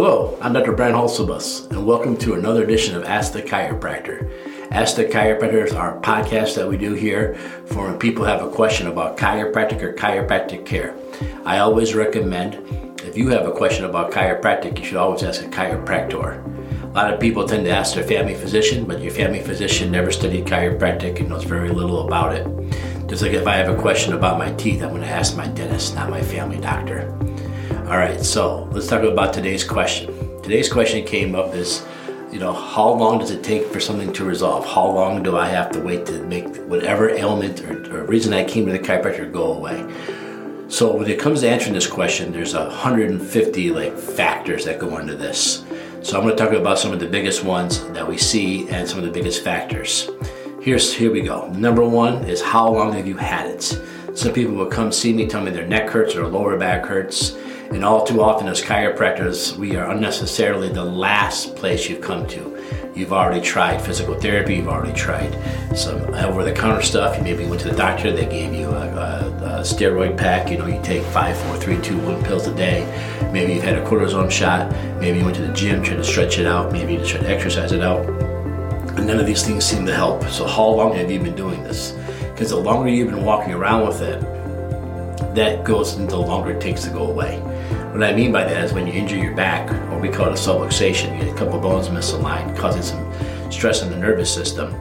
Hello, I'm Dr. Brian Hulsebus, and welcome to another edition of Ask the Chiropractor. Ask the Chiropractor is our podcast that we do here for when people have a question about chiropractic or chiropractic care. I always recommend if you have a question about chiropractic, you should always ask a chiropractor. A lot of people tend to ask their family physician, but your family physician never studied chiropractic and knows very little about it. Just like if I have a question about my teeth, I'm going to ask my dentist, not my family doctor. All right, so let's talk about today's question. Today's question came up is, how long does it take for something to resolve? How long do I have to wait to make whatever ailment or reason I came to the chiropractor go away? So when it comes to answering this question, there's 150 factors that go into this. So I'm going to talk about some of the biggest ones that we see and some of the biggest factors. Here we go. Number one is, how long have you had it? Some people will come see me, tell me their neck hurts or lower back hurts. And all too often as chiropractors, we are unnecessarily the last place you've come to. You've already tried physical therapy, you've already tried some over-the-counter stuff, you maybe went to the doctor, they gave you a steroid pack, you take 5, 4, 3, 2, 1 pills a day. Maybe you've had a cortisone shot, maybe you went to the gym, tried to stretch it out, maybe you just tried to exercise it out. And none of these things seem to help. So how long have you been doing this? Because the longer you've been walking around with it, that goes into the longer it takes to go away. What I mean by that is when you injure your back, or we call it a subluxation, you get a couple of bones misaligned, causing some stress on the nervous system,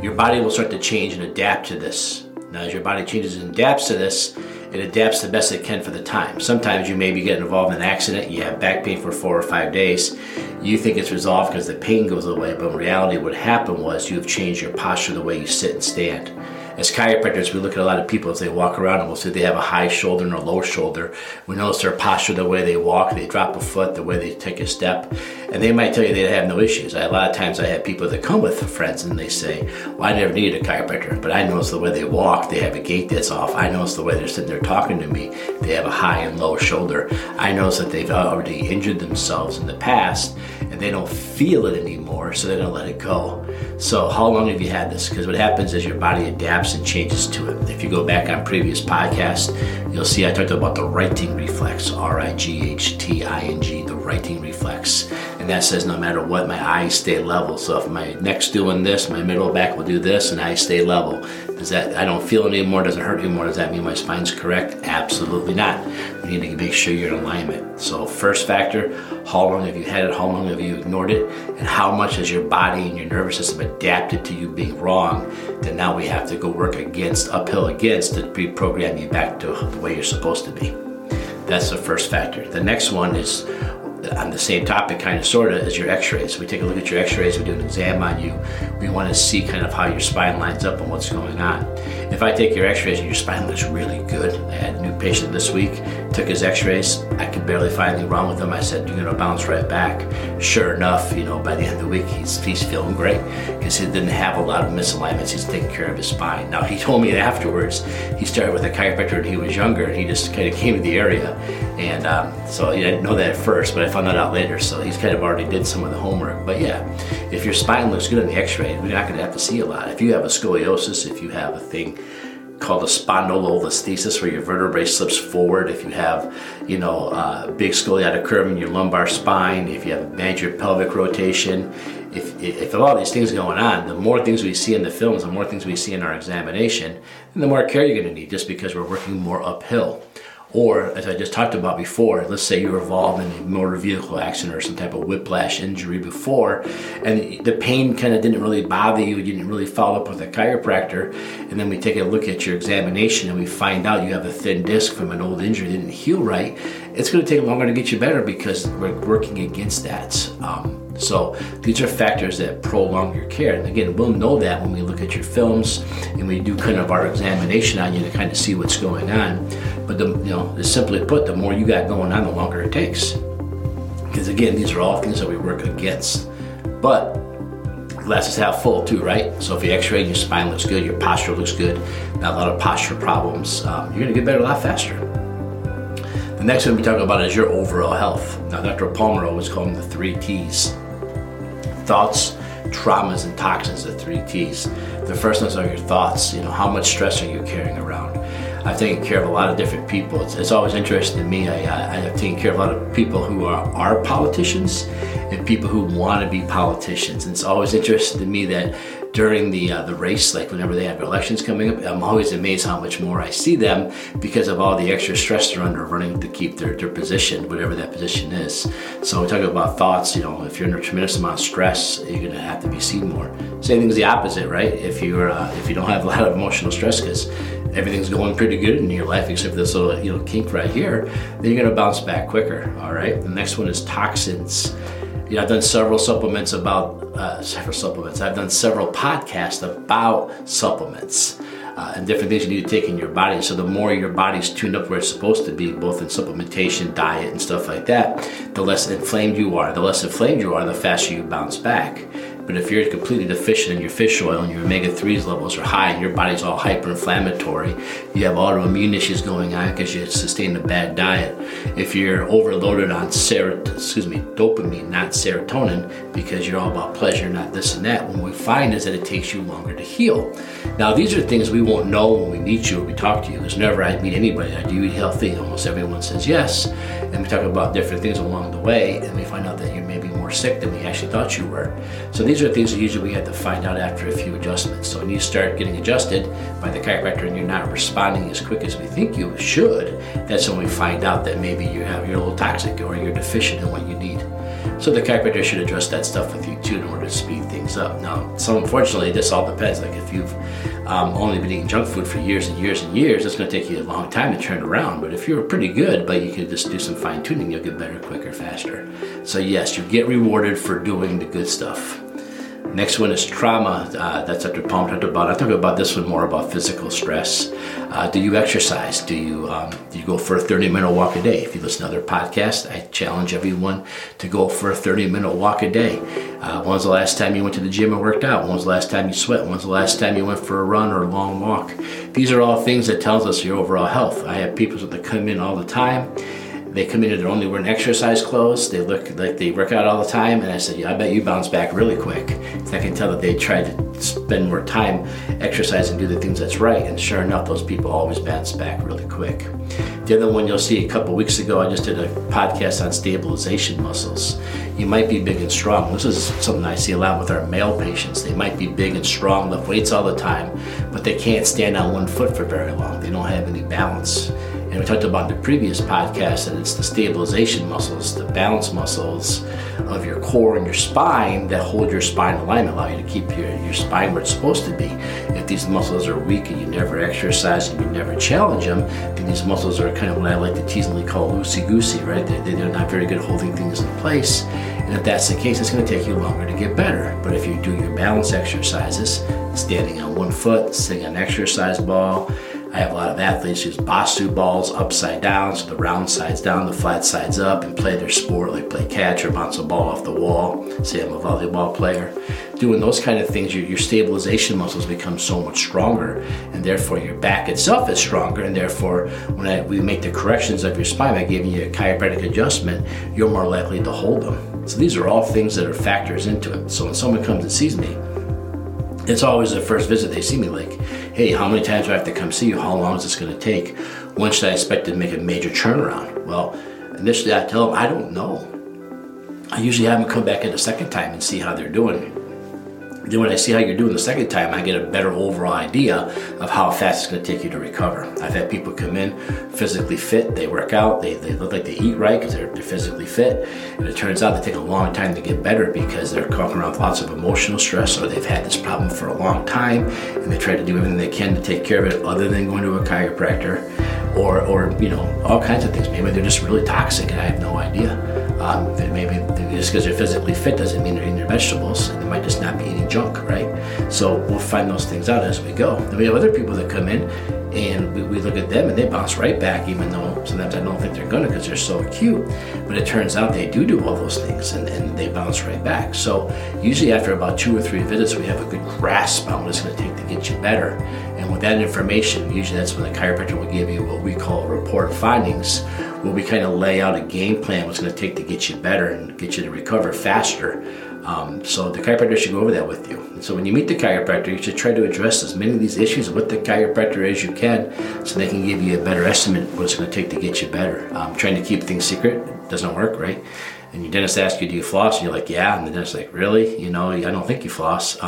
your body will start to change and adapt to this. Now, as your body changes and adapts to this, it adapts the best it can for the time. Sometimes you maybe get involved in an accident, you have back pain for 4 or 5 days, you think it's resolved because the pain goes away, but in reality what happened was you've changed your posture, the way you sit and stand. As chiropractors, we look at a lot of people as they walk around and we'll see they have a high shoulder and a low shoulder. We notice their posture, the way they walk, they drop a foot, the way they take a step. And they might tell you they have no issues. A lot of times I have people that come with friends and they say, well, I never needed a chiropractor, but I notice the way they walk, they have a gait that's off. I notice the way they're sitting there talking to me, they have a high and low shoulder. I notice that they've already injured themselves in the past and they don't feel it anymore, so they don't let it go. So how long have you had this? Because what happens is your body adapts and changes to it. If you go back on previous podcasts, you'll see I talked about the writing reflex, R-I-G-H-T-I-N-G, the writing reflex. And that says no matter what, my eyes stay level. So if my neck's doing this, my middle back will do this, and I stay level. Does that, I don't feel it anymore, doesn't hurt anymore, does that mean my spine's correct? Absolutely not. You need to make sure you're in alignment. So first factor, how long have you had it, how long have you ignored it, and how much has your body and your nervous system adapted to you being wrong, that now we have to go work uphill against to reprogram you back to the way you're supposed to be. That's the first factor. The next one is on the same topic, kind of, sort of, as your x-rays. We take a look at your x-rays, we do an exam on you. We want to see kind of how your spine lines up and what's going on. If I take your x-rays and your spine looks really good, I had a new patient this week, took his x-rays, I could barely find anything wrong with him. I said, you're going to bounce right back. Sure enough, by the end of the week, he's feeling great because he didn't have a lot of misalignments. He's taking care of his spine. Now, he told me afterwards, he started with a chiropractor when he was younger, and he just kind of came to the area. And so I didn't know that at first, but I found that out later, so he's kind of already did some of the homework. But yeah, if your spine looks good on the x-ray, we're not going to have to see a lot. If you have a scoliosis, if you have a thing called a spondylolisthesis, where your vertebrae slips forward, if you have big scoliotic curve in your lumbar spine, if you have a major pelvic rotation, if all these things going on, the more things we see in the films, the more things we see in our examination, and the more care you're going to need, just because we're working more uphill. Or, as I just talked about before, let's say you were involved in a motor vehicle accident or some type of whiplash injury before, and the pain kind of didn't really bother you, you didn't really follow up with a chiropractor, and then we take a look at your examination and we find out you have a thin disc from an old injury that didn't heal right, it's going to take longer to get you better because we're working against that. So these are factors that prolong your care. And again, we'll know that when we look at your films and we do kind of our examination on you to kind of see what's going on. But simply put, the more you got going on, the longer it takes. Because again, these are all things that we work against. But glass is half full too, right? So if you x-ray and your spine looks good, your posture looks good, not a lot of posture problems, you're going to get better a lot faster. The next one we talk about is your overall health. Now, Dr. Palmer always called them the 3 T's. Thoughts, traumas, and toxins, the 3 T's. The first ones are your thoughts. How much stress are you carrying around? I've taken care of a lot of different people. It's always interesting to me. I have taken care of a lot of people who are politicians and people who want to be politicians. And it's always interesting to me that during the race, like whenever they have elections coming up, I'm always amazed how much more I see them because of all the extra stress they're under running to keep their position, whatever that position is. So we're talking about thoughts, you know, if you're under a tremendous amount of stress, you're going to have to be seen more. Same thing as the opposite, right? If you don't have a lot of emotional stress because everything's going pretty good in your life except for this little, you know, kink right here, then you're going to bounce back quicker, all right? The next one is toxins. You know, I've done several supplements about I've done several podcasts about supplements and different things you need to take in your body. So the more your body's tuned up where it's supposed to be, both in supplementation, diet, and stuff like that, the less inflamed you are. The less inflamed you are, the faster you bounce back. But if you're completely deficient in your fish oil and your omega-3s levels are high and your body's all hyper-inflammatory, you have autoimmune issues going on because you sustained a bad diet. If you're overloaded on dopamine, not serotonin, because you're all about pleasure, not this and that, what we find is that it takes you longer to heal. Now, these are things we won't know when we meet you or we talk to you. There's never I meet anybody, do you eat healthy? Almost everyone says yes. And we talk about different things along the way and we find out that you're maybe more sick than we actually thought you were. So these are things that usually we have to find out after a few adjustments. So when you start getting adjusted by the chiropractor and you're not responding as quick as we think you should, that's when we find out that maybe you're a little toxic or you're deficient in what you need. So the chiropractor should address that stuff with you too in order to speed things up. Now, so unfortunately, this all depends. Like if you've only been eating junk food for years and years and years, it's going to take you a long time to turn around. But if you're pretty good, but you can just do some fine tuning, you'll get better quicker, faster. So yes, you get rewarded for doing the good stuff. Next one is trauma. That's after Palmer talked about. I talk about this one more about physical stress. Do you exercise? Do you go for a 30-minute walk a day? If you listen to other podcasts, I challenge everyone to go for a 30-minute walk a day. When was the last time you went to the gym and worked out? When was the last time you sweat? When was the last time you went for a run or a long walk? These are all things that tells us your overall health. I have people that come in all the time. They come in and they're only wearing exercise clothes. They look like they work out all the time. And I said, yeah, I bet you bounce back really quick. So I can tell that they tried to spend more time exercising, do the things that's right. And sure enough, those people always bounce back really quick. The other one you'll see a couple weeks ago, I just did a podcast on stabilization muscles. You might be big and strong. This is something I see a lot with our male patients. They might be big and strong, lift weights all the time, but they can't stand on one foot for very long. They don't have any balance. And we talked about in the previous podcast that it's the stabilization muscles, the balance muscles of your core and your spine that hold your spine alignment, allow you to keep your spine where it's supposed to be. If these muscles are weak and you never exercise and you never challenge them, then these muscles are kind of what I like to teasingly call loosey-goosey, right? They're not very good holding things in place. And if that's the case, it's going to take you longer to get better. But if you do your balance exercises, standing on one foot, sitting on an exercise ball, I have a lot of athletes use Bosu balls upside down, so the round side's down, the flat side's up, and play their sport, like play catch or bounce a ball off the wall. Say I'm a volleyball player. Doing those kind of things, your stabilization muscles become so much stronger, and therefore your back itself is stronger, and therefore when we make the corrections of your spine by giving you a chiropractic adjustment, you're more likely to hold them. So these are all things that are factors into it. So when someone comes and sees me, it's always the first visit they see me like, hey, how many times do I have to come see you? How long is this going to take? When should I expect to make a major turnaround? Well, initially I tell them, I don't know. I usually have them come back in a second time and see how they're doing. Then when I see how you're doing the second time, I get a better overall idea of how fast it's going to take you to recover. I've had people come in physically fit, they work out, they look like they eat right because they're physically fit, and it turns out they take a long time to get better because they're coping around with lots of emotional stress or they've had this problem for a long time and they try to do everything they can to take care of it other than going to a chiropractor or you know, all kinds of things. Maybe they're just really toxic and I have no idea. Maybe just because they're physically fit doesn't mean they're eating their vegetables, and they might just not be eating junk, right? So we'll find those things out as we go. Then we have other people that come in, and we look at them, and they bounce right back, even though sometimes I don't think they're going to because they're so acute. But it turns out they do all those things, and they bounce right back. So usually after about 2 or 3 visits, we have a good grasp on what it's going to take to get you better. And with that information, usually that's when the chiropractor will give you what we call report findings, where we kind of lay out a game plan, what's going to take to get you better and get you to recover faster So the chiropractor should go over that with you. And so when you meet the chiropractor, you should try to address as many of these issues with the chiropractor as you can, so they can give you a better estimate of what it's going to take to get you better. Trying to keep things secret doesn't work, right? And your dentist asks you, do you floss? And you're like, yeah. And the dentist's like, really? You know, I don't think you floss.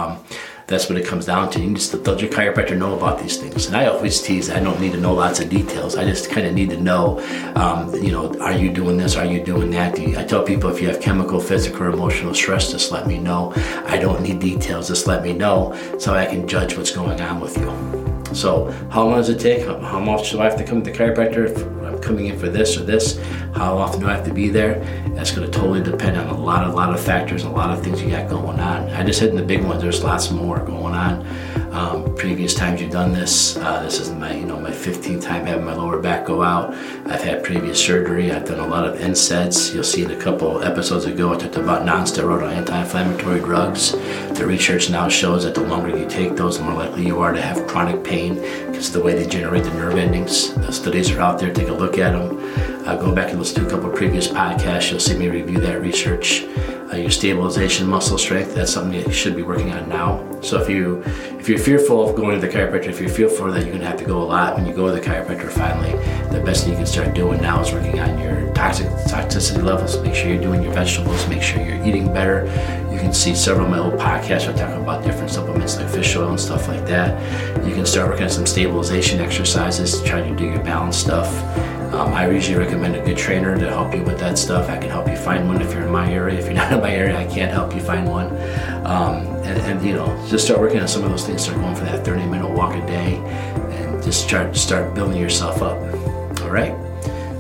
That's what it comes down to. You just let your chiropractor know about these things. And I always tease, I don't need to know lots of details. I just kind of need to know, are you doing this? Are you doing that? I tell people, if you have chemical, physical, or emotional stress, just let me know. I don't need details. Just let me know so I can judge what's going on with you. So how long does it take? How much do I have to come to the chiropractor if I'm coming in for this or this? How often do I have to be there? That's going to totally depend on a lot of factors and a lot of things you got going on. I just hit the big ones. There's lots more going on. Previous times you've done this, this is my 15th time having my lower back go out. I've had previous surgery. I've done a lot of NSAIDs. You'll see in a couple episodes ago, I talked about non-steroidal anti-inflammatory drugs. The research now shows that the longer you take those, the more likely you are to have chronic pain because the way they generate the nerve endings. The studies are out there. Take a look at them. Go back and listen to a couple of previous podcasts. You'll see me review that research. Your stabilization, muscle strength, that's something that you should be working on now. So if you're fearful of going to the chiropractor, if you're fearful that you're going to have to go a lot, when you go to the chiropractor finally, the best thing you can start doing now is working on your toxicity levels. Make sure you're doing your vegetables. Make sure you're eating better. You can see several of my old podcasts where I talk about different supplements like fish oil and stuff like that. You can start working on some stabilization exercises to try to do your balance stuff. I usually recommend a good trainer to help you with that stuff. I can help you find one if you're in my area. If you're not in my area, I can't help you find one. Just start working on some of those things. Start going for that 30-minute walk a day and just try to start building yourself up. All right?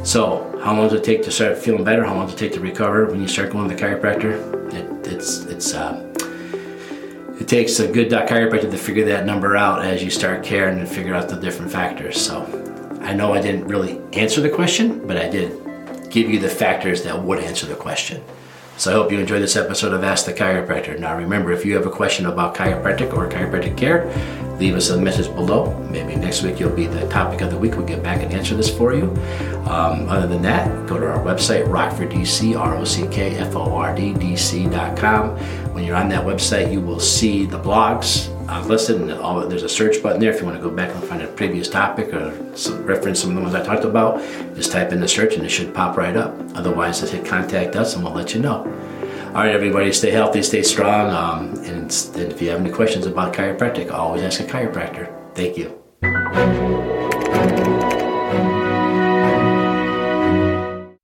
So how long does it take to start feeling better? How long does it take to recover when you start going to the chiropractor? It takes a good chiropractor to figure that number out as you start caring and figure out the different factors. So I know I didn't really answer the question, but I did give you the factors that would answer the question. So I hope you enjoyed this episode of Ask the Chiropractor. Now remember, if you have a question about chiropractic or chiropractic care, leave us a message below. Maybe next week you'll be the topic of the week. We'll get back and answer this for you. Other than that, go to our website, rockforddc, rockforddc.com. When you're on that website, you will see the blogs. There's a search button there if you want to go back and find a previous topic or reference some of the ones I talked about. Just type in the search and it should pop right up. Otherwise, just hit contact us and we'll let you know. All right, everybody, stay healthy, stay strong, and if you have any questions about chiropractic, always ask a chiropractor. Thank you.